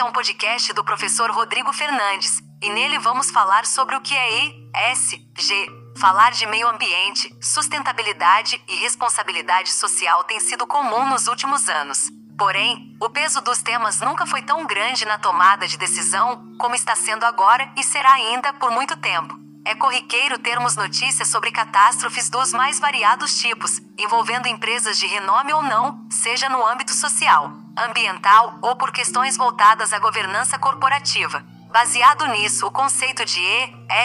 Esse é um podcast do professor Rodrigo Fernandes, e nele vamos falar sobre o que é ESG. Falar de meio ambiente, sustentabilidade e responsabilidade social tem sido comum nos últimos anos. Porém, o peso dos temas nunca foi tão grande na tomada de decisão como está sendo agora e será ainda por muito tempo. É corriqueiro termos notícias sobre catástrofes dos mais variados tipos, envolvendo empresas de renome ou não, seja no âmbito social, ambiental ou por questões voltadas à governança corporativa. Baseado nisso, o conceito de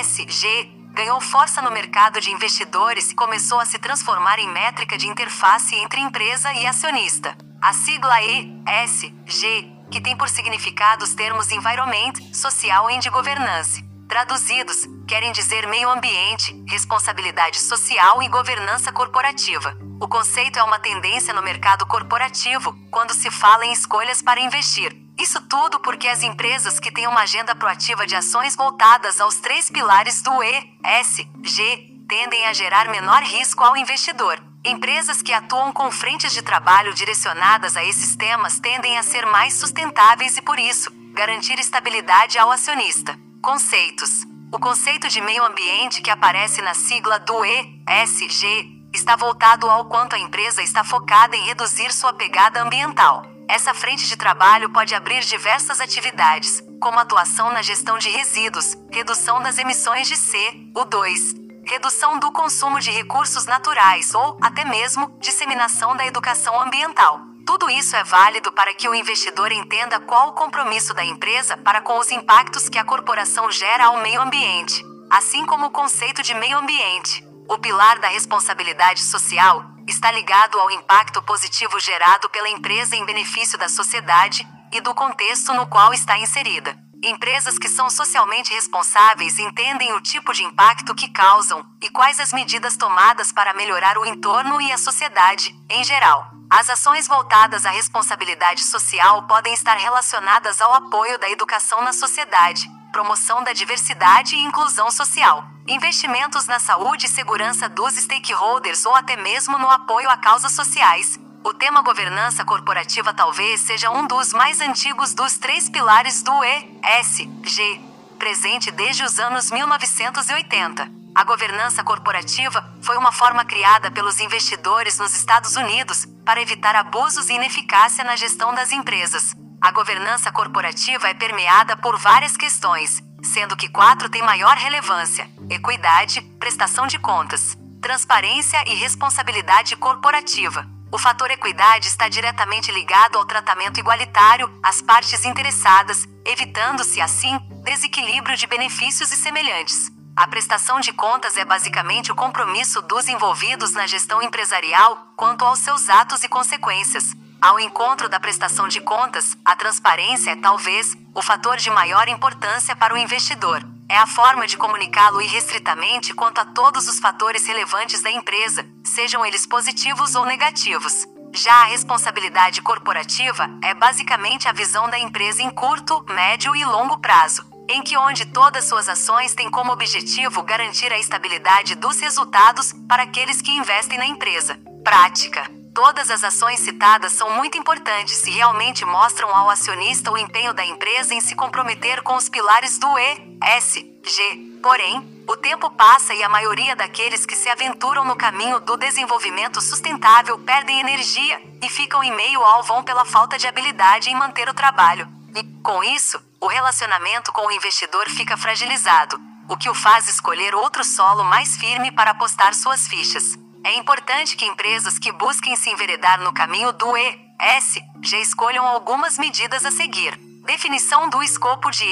ESG ganhou força no mercado de investidores e começou a se transformar em métrica de interface entre empresa e acionista. A sigla ESG, que tem por significado os termos Environment, Social and Governance. Traduzidos, querem dizer meio ambiente, responsabilidade social e governança corporativa. O conceito é uma tendência no mercado corporativo, quando se fala em escolhas para investir. Isso tudo porque as empresas que têm uma agenda proativa de ações voltadas aos três pilares do ESG tendem a gerar menor risco ao investidor. Empresas que atuam com frentes de trabalho direcionadas a esses temas tendem a ser mais sustentáveis e, por isso, garantir estabilidade ao acionista. Conceitos. O conceito de meio ambiente que aparece na sigla do ESG está voltado ao quanto a empresa está focada em reduzir sua pegada ambiental. Essa frente de trabalho pode abrir diversas atividades, como atuação na gestão de resíduos, redução das emissões de CO2, redução do consumo de recursos naturais ou, até mesmo, disseminação da educação ambiental. Tudo isso é válido para que o investidor entenda qual o compromisso da empresa para com os impactos que a corporação gera ao meio ambiente, assim como o conceito de meio ambiente. O pilar da responsabilidade social está ligado ao impacto positivo gerado pela empresa em benefício da sociedade e do contexto no qual está inserida. Empresas que são socialmente responsáveis entendem o tipo de impacto que causam e quais as medidas tomadas para melhorar o entorno e a sociedade, em geral. As ações voltadas à responsabilidade social podem estar relacionadas ao apoio da educação na sociedade, promoção da diversidade e inclusão social, investimentos na saúde e segurança dos stakeholders ou até mesmo no apoio a causas sociais. O tema governança corporativa talvez seja um dos mais antigos dos três pilares do ESG, presente desde os anos 1980. A governança corporativa foi uma forma criada pelos investidores nos Estados Unidos para evitar abusos e ineficácia na gestão das empresas. A governança corporativa é permeada por várias questões, sendo que quatro têm maior relevância: equidade, prestação de contas, transparência e responsabilidade corporativa. O fator equidade está diretamente ligado ao tratamento igualitário às partes interessadas, evitando-se, assim, desequilíbrio de benefícios e semelhantes. A prestação de contas é basicamente o compromisso dos envolvidos na gestão empresarial quanto aos seus atos e consequências. Ao encontro da prestação de contas, a transparência é talvez o fator de maior importância para o investidor. É a forma de comunicá-lo irrestritamente quanto a todos os fatores relevantes da empresa, sejam eles positivos ou negativos. Já a responsabilidade corporativa é basicamente a visão da empresa em curto, médio e longo prazo, onde todas suas ações têm como objetivo garantir a estabilidade dos resultados para aqueles que investem na empresa. Prática. Todas as ações citadas são muito importantes e realmente mostram ao acionista o empenho da empresa em se comprometer com os pilares do ESG. Porém, o tempo passa e a maioria daqueles que se aventuram no caminho do desenvolvimento sustentável perdem energia e ficam em meio ao vão pela falta de habilidade em manter o trabalho. E, com isso, o relacionamento com o investidor fica fragilizado, o que o faz escolher outro solo mais firme para apostar suas fichas. É importante que empresas que busquem se enveredar no caminho do ESG escolham algumas medidas a seguir. Definição do escopo de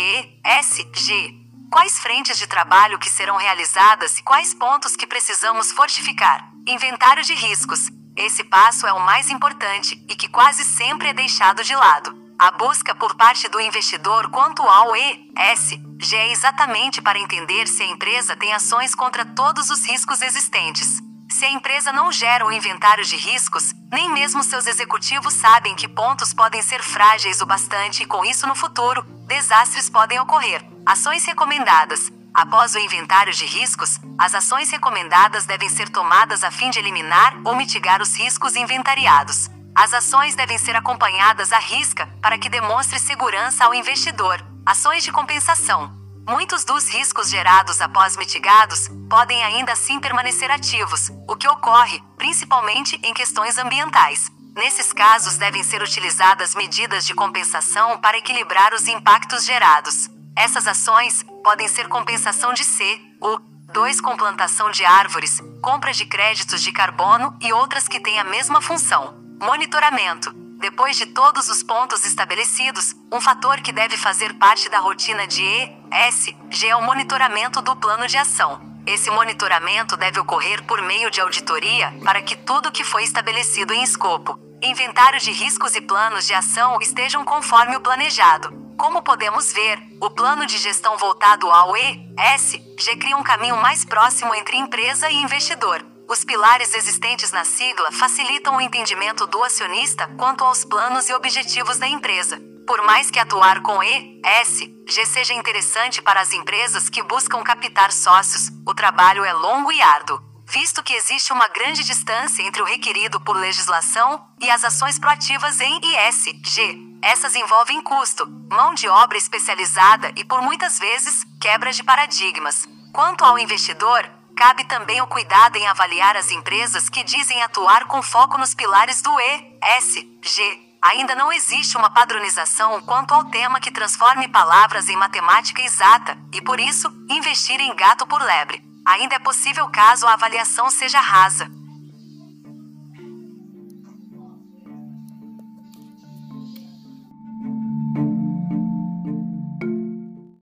ESG. Quais frentes de trabalho que serão realizadas e quais pontos que precisamos fortificar? Inventário de riscos. Esse passo é o mais importante e que quase sempre é deixado de lado. A busca por parte do investidor quanto ao ESG é exatamente para entender se a empresa tem ações contra todos os riscos existentes. Se a empresa não gera um inventário de riscos, nem mesmo seus executivos sabem que pontos podem ser frágeis o bastante e, com isso, no futuro, desastres podem ocorrer. Ações recomendadas. Após o inventário de riscos, as ações recomendadas devem ser tomadas a fim de eliminar ou mitigar os riscos inventariados. As ações devem ser acompanhadas à risca para que demonstre segurança ao investidor. Ações de compensação. Muitos dos riscos gerados após mitigados podem ainda assim permanecer ativos, o que ocorre, principalmente em questões ambientais. Nesses casos devem ser utilizadas medidas de compensação para equilibrar os impactos gerados. Essas ações podem ser compensação de CO2 com plantação de árvores, compra de créditos de carbono e outras que têm a mesma função. Monitoramento. Depois de todos os pontos estabelecidos, um fator que deve fazer parte da rotina de ESG é o monitoramento do plano de ação. Esse monitoramento deve ocorrer por meio de auditoria para que tudo que foi estabelecido em escopo, inventário de riscos e planos de ação estejam conforme o planejado. Como podemos ver, o plano de gestão voltado ao ESG cria um caminho mais próximo entre empresa e investidor. Os pilares existentes na sigla facilitam o entendimento do acionista quanto aos planos e objetivos da empresa. Por mais que atuar com ESG seja interessante para as empresas que buscam captar sócios, o trabalho é longo e árduo, visto que existe uma grande distância entre o requerido por legislação e as ações proativas em ESG. Essas envolvem custo, mão de obra especializada e, por muitas vezes, quebra de paradigmas. Quanto ao investidor, cabe também o cuidado em avaliar as empresas que dizem atuar com foco nos pilares do ESG. Ainda não existe uma padronização quanto ao tema que transforme palavras em matemática exata e, por isso, investir em gato por lebre. Ainda é possível caso a avaliação seja rasa.